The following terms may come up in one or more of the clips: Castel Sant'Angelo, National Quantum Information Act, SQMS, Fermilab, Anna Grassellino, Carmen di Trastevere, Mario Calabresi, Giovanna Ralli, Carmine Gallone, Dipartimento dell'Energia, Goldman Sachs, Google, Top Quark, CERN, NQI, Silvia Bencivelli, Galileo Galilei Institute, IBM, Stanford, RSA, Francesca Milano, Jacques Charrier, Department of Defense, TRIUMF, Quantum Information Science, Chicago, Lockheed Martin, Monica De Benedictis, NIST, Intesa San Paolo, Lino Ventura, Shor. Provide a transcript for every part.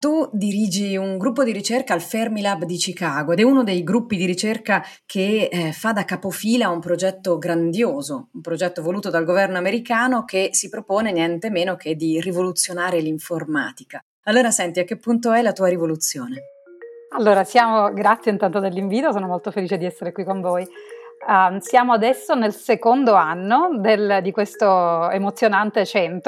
Tu dirigi un gruppo di ricerca al Fermi Lab di Chicago ed è uno dei gruppi di ricerca che fa da capofila un progetto grandioso, un progetto voluto dal governo americano che si propone niente meno che di rivoluzionare l'informatica. Allora senti, a che punto è la tua rivoluzione? Allora grazie intanto dell'invito, sono molto felice di essere qui con voi. Siamo adesso nel secondo anno di questo emozionante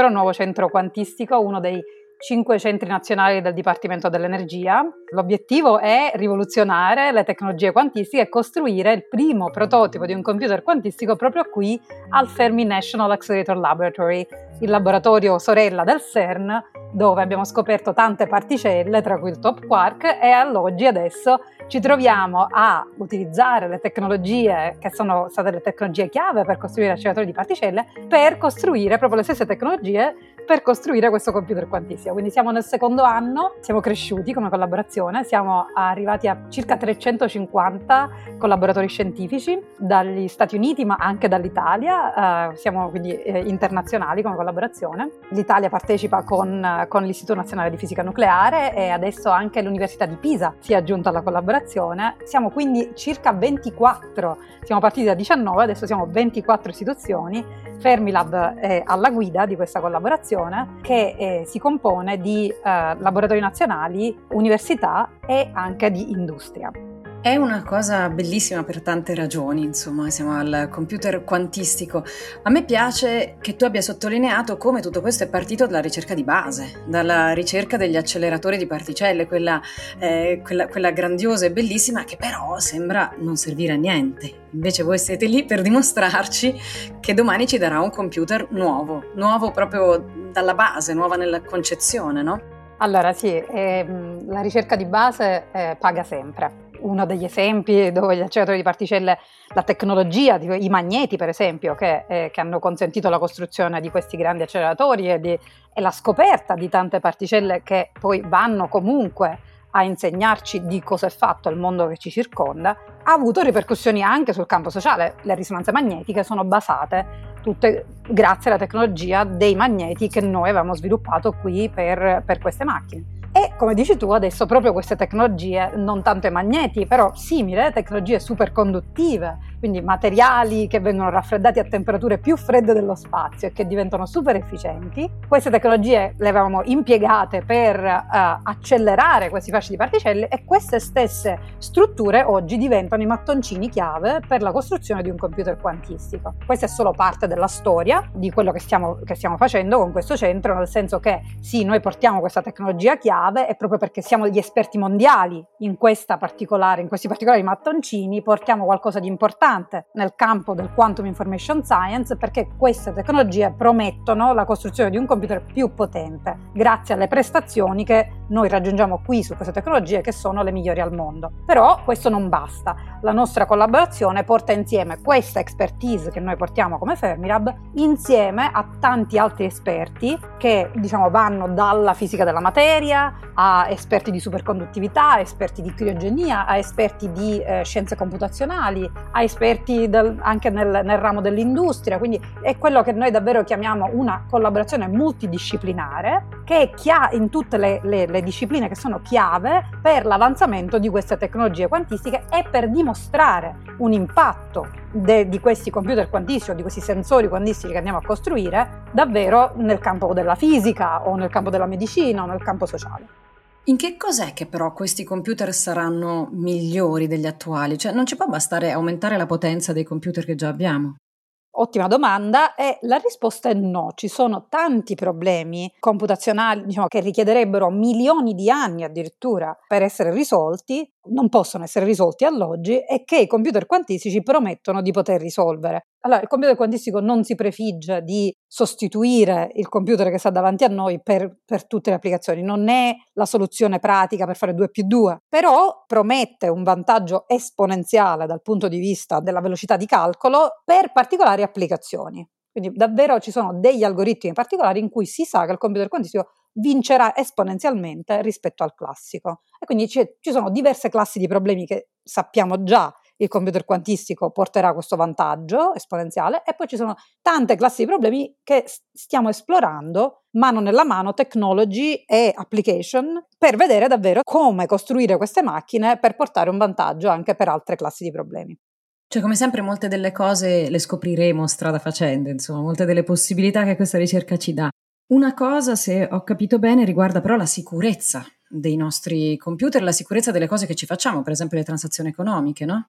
nuovo centro quantistico, uno dei 5 centri nazionali del Dipartimento dell'Energia. L'obiettivo è rivoluzionare le tecnologie quantistiche e costruire il primo prototipo di un computer quantistico proprio qui al Fermi National Accelerator Laboratory, il laboratorio sorella del CERN, dove abbiamo scoperto tante particelle, tra cui il Top Quark, e all'oggi adesso ci troviamo a utilizzare le tecnologie che sono state le tecnologie chiave per costruire l'acceleratori di particelle, per costruire proprio le stesse tecnologie per costruire questo computer quantistico. Quindi siamo nel secondo anno, siamo cresciuti come collaborazione, siamo arrivati a circa 350 collaboratori scientifici dagli Stati Uniti ma anche dall'Italia, siamo quindi internazionali come collaborazione. L'Italia partecipa con l'Istituto Nazionale di Fisica Nucleare e adesso anche l'Università di Pisa si è aggiunta alla collaborazione. Siamo quindi circa 24, siamo partiti da 19, adesso siamo 24 istituzioni. Fermilab è alla guida di questa collaborazione che si compone di laboratori nazionali, università e anche di industria. È una cosa bellissima per tante ragioni, insomma, siamo al computer quantistico. A me piace che tu abbia sottolineato come tutto questo è partito dalla ricerca di base, dalla ricerca degli acceleratori di particelle, quella grandiosa e bellissima che però sembra non servire a niente. Invece voi siete lì per dimostrarci che domani ci darà un computer nuovo proprio dalla base, nuova nella concezione, no? Allora sì, la ricerca di base paga sempre. Uno degli esempi dove gli acceleratori di particelle, la tecnologia, i magneti per esempio, che hanno consentito la costruzione di questi grandi acceleratori e la scoperta di tante particelle che poi vanno comunque a insegnarci di cosa è fatto il mondo che ci circonda, ha avuto ripercussioni anche sul campo sociale. Le risonanze magnetiche sono basate tutte grazie alla tecnologia dei magneti che noi avevamo sviluppato qui per queste macchine. E come dici tu adesso proprio queste tecnologie, non tanto i magneti, però simile, tecnologie superconduttive, quindi materiali che vengono raffreddati a temperature più fredde dello spazio e che diventano super efficienti. Queste tecnologie le avevamo impiegate per accelerare questi fasci di particelle e queste stesse strutture oggi diventano i mattoncini chiave per la costruzione di un computer quantistico. Questa è solo parte della storia di quello che stiamo facendo con questo centro, nel senso che sì, noi portiamo questa tecnologia chiave, e proprio perché siamo gli esperti mondiali in questi particolari mattoncini portiamo qualcosa di importante nel campo del Quantum Information Science, perché queste tecnologie promettono la costruzione di un computer più potente grazie alle prestazioni che noi raggiungiamo qui su queste tecnologie, che sono le migliori al mondo. Però questo non basta, la nostra collaborazione porta insieme questa expertise che noi portiamo come Fermilab insieme a tanti altri esperti che vanno dalla fisica della materia a esperti di superconduttività, a esperti di criogenia, a esperti di scienze computazionali, a esperti anche nel ramo dell'industria. Quindi è quello che noi davvero chiamiamo una collaborazione multidisciplinare che è in tutte le discipline che sono chiave per l'avanzamento di queste tecnologie quantistiche e per dimostrare un impatto di questi computer quantistici o di questi sensori quantistici che andiamo a costruire davvero nel campo della fisica o nel campo della medicina o nel campo sociale. In che cos'è che però questi computer saranno migliori degli attuali? Cioè non ci può bastare aumentare la potenza dei computer che già abbiamo? Ottima domanda, e la risposta è no. Ci sono tanti problemi computazionali che richiederebbero milioni di anni addirittura per essere risolti, non possono essere risolti all'oggi e che i computer quantistici promettono di poter risolvere. Allora, il computer quantistico non si prefigge di sostituire il computer che sta davanti a noi per tutte le applicazioni, non è la soluzione pratica per fare 2+2, però promette un vantaggio esponenziale dal punto di vista della velocità di calcolo per particolari applicazioni. Quindi davvero ci sono degli algoritmi particolari in cui si sa che il computer quantistico vincerà esponenzialmente rispetto al classico. E quindi ci sono diverse classi di problemi che sappiamo già il computer quantistico porterà questo vantaggio esponenziale, e poi ci sono tante classi di problemi che stiamo esplorando mano nella mano, technology e application, per vedere davvero come costruire queste macchine per portare un vantaggio anche per altre classi di problemi. Cioè, come sempre, molte delle cose le scopriremo strada facendo, insomma, molte delle possibilità che questa ricerca ci dà. Una cosa, se ho capito bene, riguarda però la sicurezza dei nostri computer, la sicurezza delle cose che ci facciamo, per esempio le transazioni economiche, no?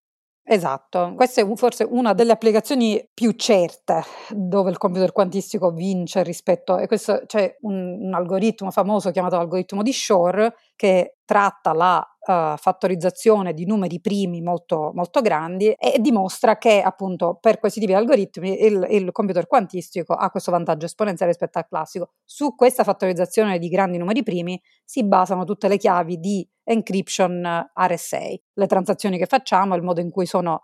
Esatto, questa è forse una delle applicazioni più certe dove il computer quantistico vince rispetto, e questo c'è un algoritmo famoso chiamato algoritmo di Shor, che tratta la fattorizzazione di numeri primi molto, molto grandi, e dimostra che appunto per questi tipi di algoritmi il computer quantistico ha questo vantaggio esponenziale rispetto al classico. Su questa fattorizzazione di grandi numeri primi si basano tutte le chiavi di encryption RSA, le transazioni che facciamo, il modo in cui sono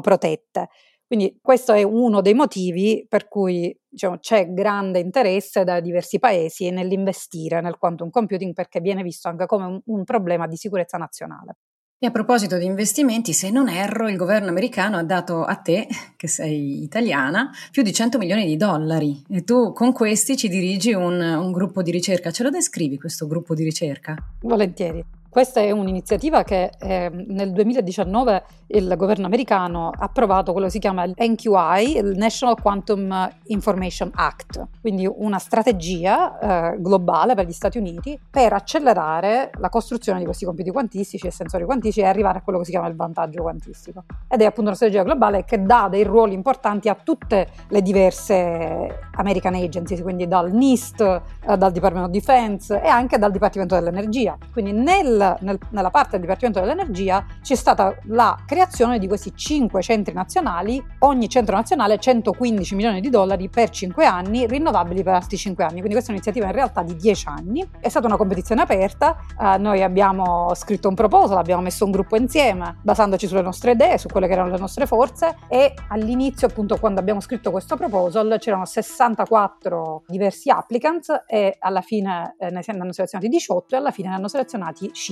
protette. Quindi questo è uno dei motivi per cui, diciamo, c'è grande interesse da diversi paesi nell'investire nel quantum computing, perché viene visto anche come un problema di sicurezza nazionale. E a proposito di investimenti, se non erro, il governo americano ha dato a te, che sei italiana, più di $100 milioni, e tu con questi ci dirigi un gruppo di ricerca. Ce lo descrivi questo gruppo di ricerca? Volentieri. Questa è un'iniziativa che nel 2019 il governo americano ha approvato quello che si chiama il NQI, il National Quantum Information Act, quindi una strategia globale per gli Stati Uniti per accelerare la costruzione di questi computer quantistici e sensori quantistici e arrivare a quello che si chiama il vantaggio quantistico. Ed è appunto una strategia globale che dà dei ruoli importanti a tutte le diverse American agencies, quindi dal NIST, dal Department of Defense e anche dal Dipartimento dell'Energia. Quindi nella parte del Dipartimento dell'Energia c'è stata la creazione di questi 5 centri nazionali, ogni centro nazionale $115 milioni per 5 anni, rinnovabili per altri 5 anni, quindi questa è un'iniziativa in realtà di 10 anni, è stata una competizione aperta, noi abbiamo scritto un proposal, abbiamo messo un gruppo insieme basandoci sulle nostre idee, su quelle che erano le nostre forze, e all'inizio appunto quando abbiamo scritto questo proposal c'erano 64 diversi applicants e alla fine ne hanno selezionati 18 e alla fine ne hanno selezionati 5,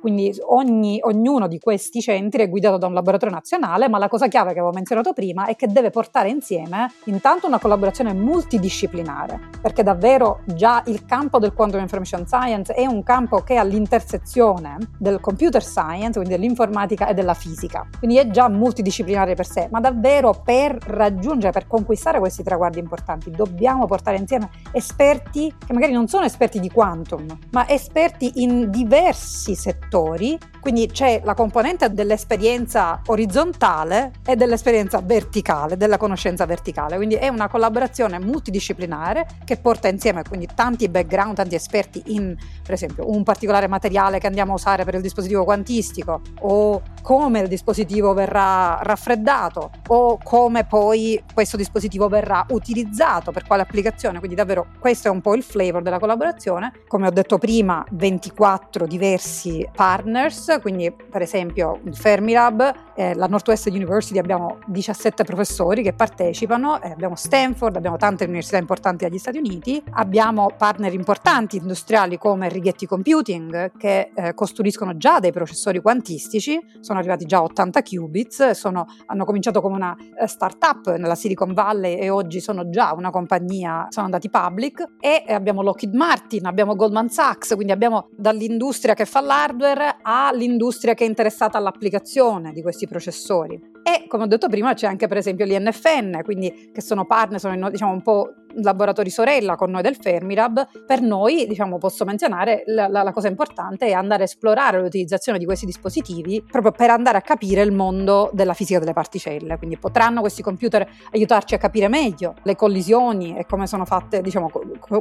quindi ognuno di questi centri è guidato da un laboratorio nazionale, ma la cosa chiave che avevo menzionato prima è che deve portare insieme intanto una collaborazione multidisciplinare, perché davvero già il campo del quantum information science è un campo che è all'intersezione del computer science, quindi dell'informatica e della fisica, quindi è già multidisciplinare per sé, ma davvero per raggiungere, per conquistare questi traguardi importanti dobbiamo portare insieme esperti che magari non sono esperti di quantum, ma esperti in diversi settori, quindi c'è la componente dell'esperienza orizzontale e dell'esperienza verticale, della conoscenza verticale, quindi è una collaborazione multidisciplinare che porta insieme quindi tanti background, tanti esperti in, per esempio, un particolare materiale che andiamo a usare per il dispositivo quantistico, o come il dispositivo verrà raffreddato, o come poi questo dispositivo verrà utilizzato, per quale applicazione, quindi davvero questo è un po' il flavor della collaborazione. Come ho detto prima, 24 diversi partners, quindi per esempio il Fermi Lab, la Northwest University, abbiamo 17 professori che partecipano, abbiamo Stanford, abbiamo tante università importanti dagli Stati Uniti, abbiamo partner importanti industriali come Rigetti Computing che costruiscono già dei processori quantistici, sono arrivati già a 80 qubits, hanno cominciato come una startup nella Silicon Valley e oggi sono già una compagnia, sono andati public, e abbiamo Lockheed Martin, abbiamo Goldman Sachs, quindi abbiamo dall'industria che fa l'hardware all'industria che è interessata all'applicazione di questi processori. E come ho detto prima c'è anche per esempio l'INFN, quindi che sono partner, sono diciamo un po' laboratori sorella con noi del Fermilab, per noi, diciamo, posso menzionare la cosa importante è andare a esplorare l'utilizzazione di questi dispositivi proprio per andare a capire il mondo della fisica delle particelle. Quindi potranno questi computer aiutarci a capire meglio le collisioni e come sono fatte, diciamo,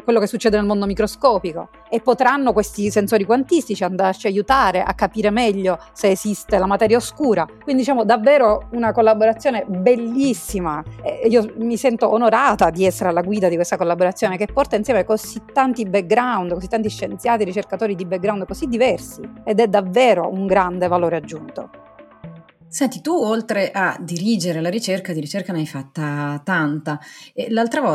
quello che succede nel mondo microscopico, e potranno questi sensori quantistici andarci a aiutare a capire meglio se esiste la materia oscura. Quindi, diciamo, davvero una collaborazione bellissima, e io mi sento onorata di essere alla guida di questa collaborazione che porta insieme così tanti background, così tanti scienziati, ricercatori di background così diversi, ed è davvero un grande valore aggiunto. Senti, tu oltre a dirigere la ricerca, di ricerca ne hai fatta tanta, e l'ultima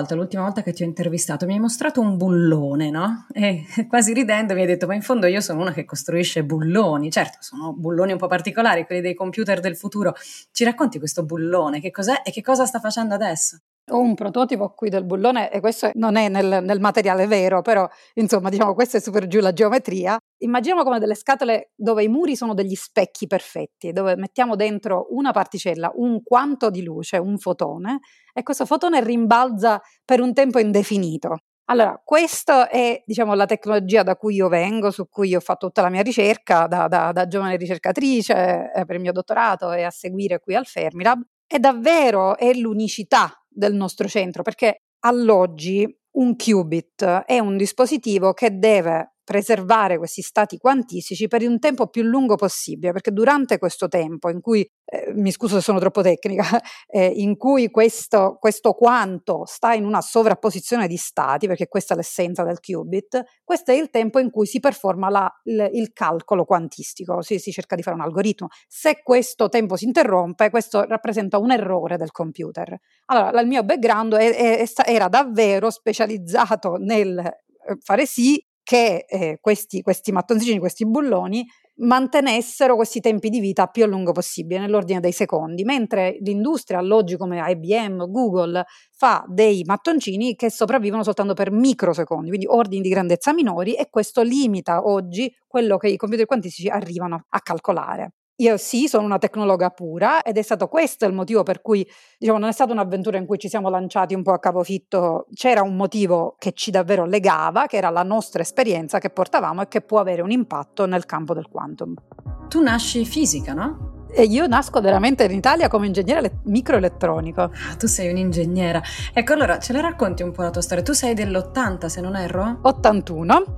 volta che ti ho intervistato mi hai mostrato un bullone, no? E quasi ridendo mi hai detto, ma in fondo io sono una che costruisce bulloni. Certo, sono bulloni un po' particolari, quelli dei computer del futuro. Ci racconti questo bullone, che cos'è e che cosa sta facendo adesso? Ho un prototipo qui del bullone, e questo non è nel materiale vero, però insomma, diciamo, questo è super giù la geometria. Immaginiamo come delle scatole dove i muri sono degli specchi perfetti, dove mettiamo dentro una particella, un quanto di luce, un fotone, e questo fotone rimbalza per un tempo indefinito. Allora, questa è, diciamo, la tecnologia da cui io vengo, su cui ho fatto tutta la mia ricerca da giovane ricercatrice per il mio dottorato e a seguire qui al Fermilab. È davvero è l'unicità del nostro centro, perché all'oggi un qubit è un dispositivo che deve preservare questi stati quantistici per un tempo più lungo possibile, perché durante questo tempo in cui, mi scuso se sono troppo tecnica, in cui questo quanto sta in una sovrapposizione di stati, perché questa è l'essenza del qubit, questo è il tempo in cui si performa il calcolo quantistico, si cerca di fare un algoritmo. Se questo tempo si interrompe, questo rappresenta un errore del computer. Allora, il mio background era davvero specializzato nel fare sì che questi mattoncini, questi bulloni, mantenessero questi tempi di vita più a lungo possibile, nell'ordine dei secondi, mentre l'industria alloggi come IBM, Google, fa dei mattoncini che sopravvivono soltanto per microsecondi, quindi ordini di grandezza minori, e questo limita oggi quello che i computer quantistici arrivano a calcolare. Io sì, sono una tecnologa pura, ed è stato questo il motivo per cui, diciamo, non è stata un'avventura in cui ci siamo lanciati un po' a capofitto. C'era un motivo che ci davvero legava, che era la nostra esperienza che portavamo e che può avere un impatto nel campo del quantum. Tu nasci fisica, no? E io nasco veramente in Italia come ingegnere microelettronico. Ah, tu sei un'ingegnera. Ecco, allora ce la racconti un po' la tua storia. Tu sei dell'80, se non erro? 81,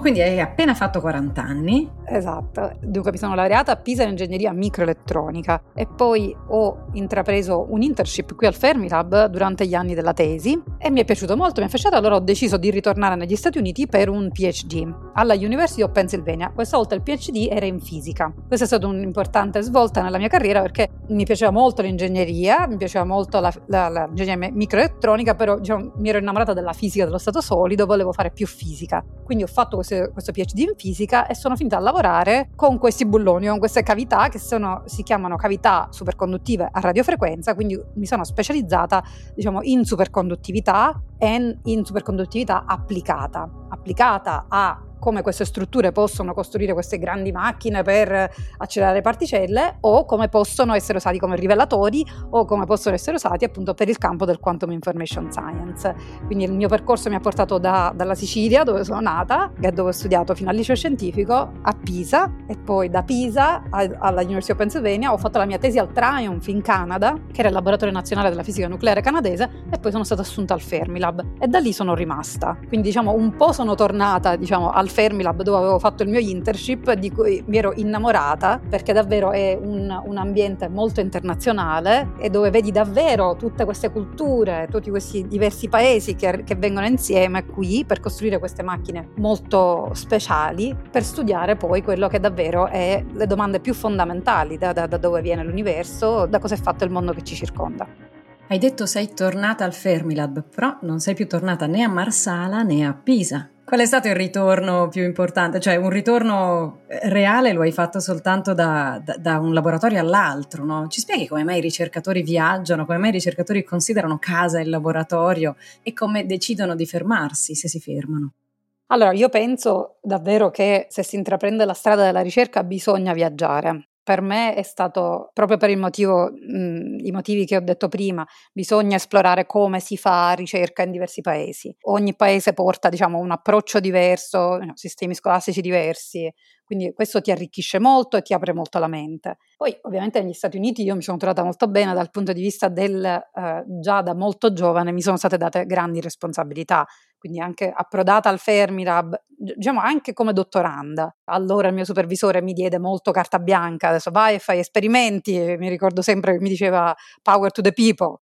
quindi hai appena fatto 40 anni. Esatto. Dunque mi sono laureata a Pisa in ingegneria microelettronica e poi ho intrapreso un internship qui al Fermilab durante gli anni della tesi, e mi è piaciuto molto, mi è affascinato, allora ho deciso di ritornare negli Stati Uniti per un PhD alla University of Pennsylvania. Questa volta il PhD era in fisica. Questo è stato un importante svolta nella mia carriera, perché mi piaceva molto l'ingegneria, mi piaceva molto l'ingegneria microelettronica, però, diciamo, mi ero innamorata della fisica dello stato solido, volevo fare più fisica. Quindi ho fatto questo PhD in fisica e sono finita a lavorare con questi bulloni, con queste cavità che si chiamano cavità superconduttive a radiofrequenza, quindi mi sono specializzata, diciamo, in superconduttività e in superconduttività applicata a come queste strutture possono costruire queste grandi macchine per accelerare particelle, o come possono essere usati come rivelatori, o come possono essere usati appunto per il campo del quantum information science. Quindi il mio percorso mi ha portato dalla Sicilia, dove sono nata e dove ho studiato fino al liceo scientifico, a Pisa, e poi da Pisa alla University of Pennsylvania ho fatto la mia tesi al TRIUMF in Canada, che era il laboratorio nazionale della fisica nucleare canadese, e poi sono stata assunta al Fermilab e da lì sono rimasta. Quindi, diciamo, un po' sono tornata, diciamo, al Fermilab, dove avevo fatto il mio internship, di cui mi ero innamorata, perché davvero è un ambiente molto internazionale e dove vedi davvero tutte queste culture, tutti questi diversi paesi che vengono insieme qui per costruire queste macchine molto speciali, per studiare poi quello che davvero è le domande più fondamentali, da dove viene l'universo, da cosa è fatto il mondo che ci circonda. Hai detto sei tornata al Fermilab, però non sei più tornata né a Marsala né a Pisa. Qual è stato il ritorno più importante? Cioè, un ritorno reale lo hai fatto soltanto da un laboratorio all'altro, no? Ci spieghi come mai i ricercatori viaggiano, come mai i ricercatori considerano casa il laboratorio e come decidono di fermarsi, se si fermano? Allora, io penso davvero che se si intraprende la strada della ricerca bisogna viaggiare. Per me è stato, proprio per i motivi che ho detto prima, bisogna esplorare come si fa ricerca in diversi paesi. Ogni paese porta, un approccio diverso, sistemi scolastici diversi, quindi questo ti arricchisce molto e ti apre molto la mente. Poi ovviamente negli Stati Uniti io mi sono trovata molto bene dal punto di vista già da molto giovane mi sono state date grandi responsabilità, quindi anche approdata al Fermi Lab, anche come dottoranda. Allora il mio supervisore mi diede molto carta bianca, adesso vai e fai esperimenti, e mi ricordo sempre che mi diceva power to the people.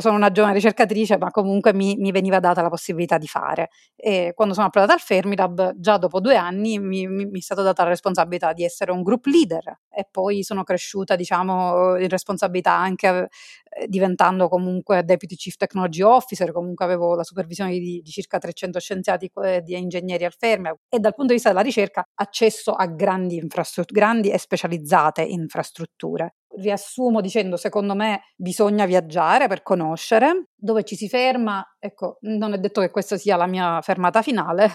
Sono una giovane ricercatrice, ma comunque mi veniva data la possibilità di fare. E quando sono approdata al Fermi Lab, già dopo 2 anni, mi è stata data la responsabilità di essere un group leader, e poi sono cresciuta, in responsabilità anche diventando comunque Deputy Chief Technology Officer, comunque avevo la supervisione di circa 300 scienziati di ingegneri al Fermi, e dal punto di vista della ricerca accesso a grandi e specializzate infrastrutture. Riassumo dicendo, secondo me bisogna viaggiare per conoscere, dove ci si ferma, non è detto che questa sia la mia fermata finale,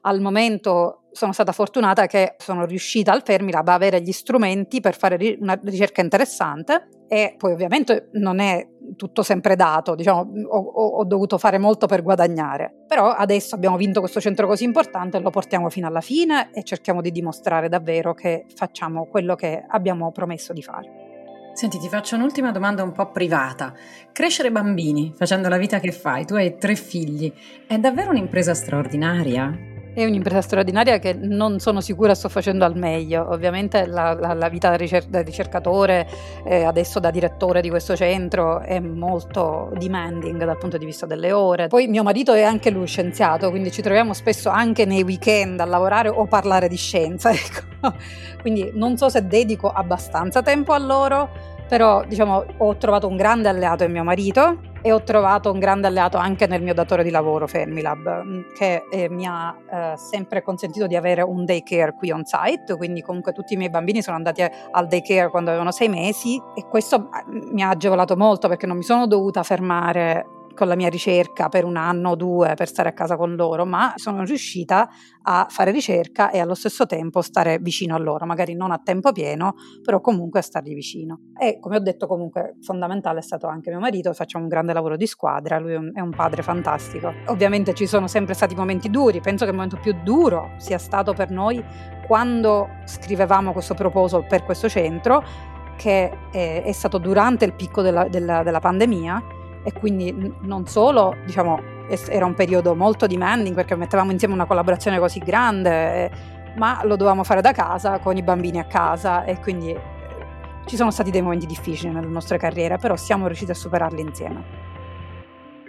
al momento sono stata fortunata che sono riuscita al Fermi Lab ad avere gli strumenti per fare una ricerca interessante, e poi ovviamente non è tutto sempre dato, ho dovuto fare molto per guadagnare, però adesso abbiamo vinto questo centro così importante, lo portiamo fino alla fine e cerchiamo di dimostrare davvero che facciamo quello che abbiamo promesso di fare. Senti, ti faccio un'ultima domanda un po' privata. Crescere bambini facendo la vita che fai, tu hai 3 figli, è davvero un'impresa straordinaria? È un'impresa straordinaria che non sono sicura sto facendo al meglio. Ovviamente la vita da ricercatore, adesso da direttore di questo centro, è molto demanding dal punto di vista delle ore. Poi mio marito è anche lui scienziato, quindi ci troviamo spesso anche nei weekend a lavorare o parlare di scienza, Quindi non so se dedico abbastanza tempo a loro, però ho trovato un grande alleato in mio marito, e ho trovato un grande alleato anche nel mio datore di lavoro Fermilab, che mi ha sempre consentito di avere un daycare qui on site, quindi comunque tutti i miei bambini sono andati al daycare quando avevano 6 mesi, e questo mi ha agevolato molto perché non mi sono dovuta fermare con la mia ricerca per 1 anno o 2 per stare a casa con loro, ma sono riuscita a fare ricerca e allo stesso tempo stare vicino a loro, magari non a tempo pieno, però comunque a stargli vicino. E come ho detto, comunque fondamentale è stato anche mio marito, facciamo un grande lavoro di squadra, lui è un padre fantastico. Ovviamente ci sono sempre stati momenti duri, penso che il momento più duro sia stato per noi quando scrivevamo questo proposal per questo centro, che è stato durante il picco della pandemia, e quindi non solo era un periodo molto demanding perché mettevamo insieme una collaborazione così grande, ma lo dovevamo fare da casa con i bambini a casa, e quindi ci sono stati dei momenti difficili nella nostra carriera, però siamo riusciti a superarli insieme.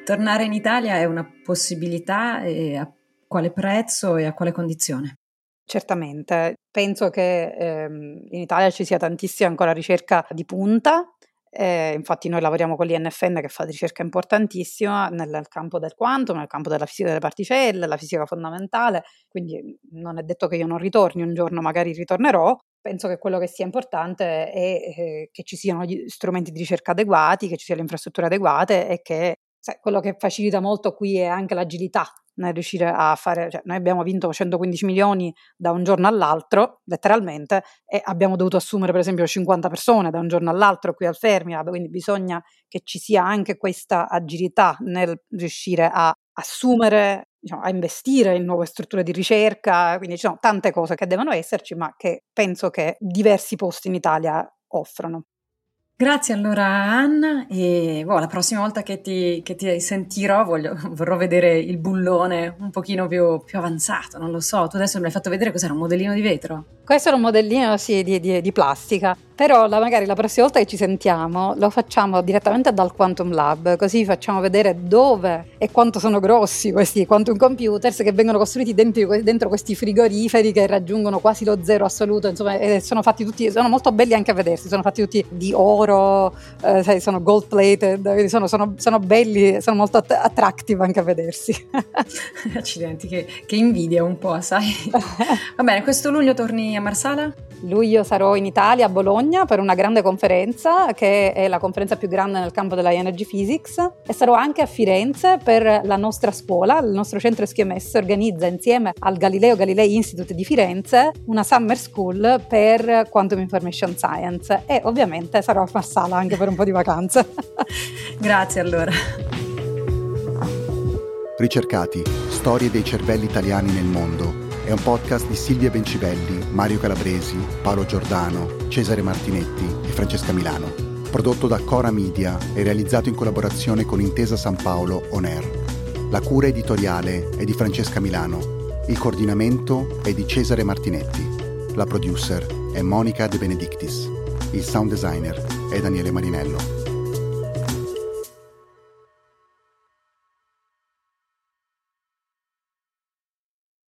Tornare in Italia è una possibilità, e a quale prezzo e a quale condizione? Certamente, penso che in Italia ci sia tantissima ancora ricerca di punta. Infatti noi lavoriamo con l'INFN, che fa ricerca importantissima nel campo del quantum, nel campo della fisica delle particelle, la fisica fondamentale, quindi non è detto che io non ritorni, un giorno magari ritornerò. Penso che quello che sia importante è che ci siano gli strumenti di ricerca adeguati, che ci siano le infrastrutture adeguate, e che quello che facilita molto qui è anche l'agilità nel riuscire a fare, noi abbiamo vinto 115 milioni da un giorno all'altro, letteralmente, e abbiamo dovuto assumere per esempio 50 persone da un giorno all'altro qui al Fermi Lab, quindi bisogna che ci sia anche questa agilità nel riuscire a assumere, a investire in nuove strutture di ricerca, quindi ci sono tante cose che devono esserci, ma che penso che diversi posti in Italia offrono. Grazie allora Anna, e la prossima volta che ti sentirò vorrò vedere il bullone un pochino più avanzato, non lo so, tu adesso me l'hai fatto vedere, cos'era, un modellino di vetro? Questo era un modellino, sì, di plastica, però magari la prossima volta che ci sentiamo lo facciamo direttamente dal Quantum Lab, così facciamo vedere dove e quanto sono grossi questi quantum computers che vengono costruiti dentro questi frigoriferi che raggiungono quasi lo zero assoluto, insomma, e sono molto belli anche a vedersi, sono fatti tutti di oro, sono gold plated, sono belli, sono molto attractive anche a vedersi. Accidenti, che invidia un po', sai. Va bene, questo luglio torni Giovanni Ammarsala? Luglio sarò in Italia, a Bologna, per una grande conferenza, che è la conferenza più grande nel campo della Energy Physics, e sarò anche a Firenze per la nostra scuola. Il nostro centro SQMS organizza insieme al Galileo Galilei Institute di Firenze una summer school per Quantum Information Science, e ovviamente sarò a Marsala anche per un po' di vacanze. Grazie allora. Ricercati, storie dei cervelli italiani nel mondo. È un podcast di Silvia Bencivelli, Mario Calabresi, Paolo Giordano, Cesare Martinetti e Francesca Milano. Prodotto da Cora Media e realizzato in collaborazione con Intesa San Paolo On Air. La cura editoriale è di Francesca Milano. Il coordinamento è di Cesare Martinetti. La producer è Monica De Benedictis. Il sound designer è Daniele Marinello.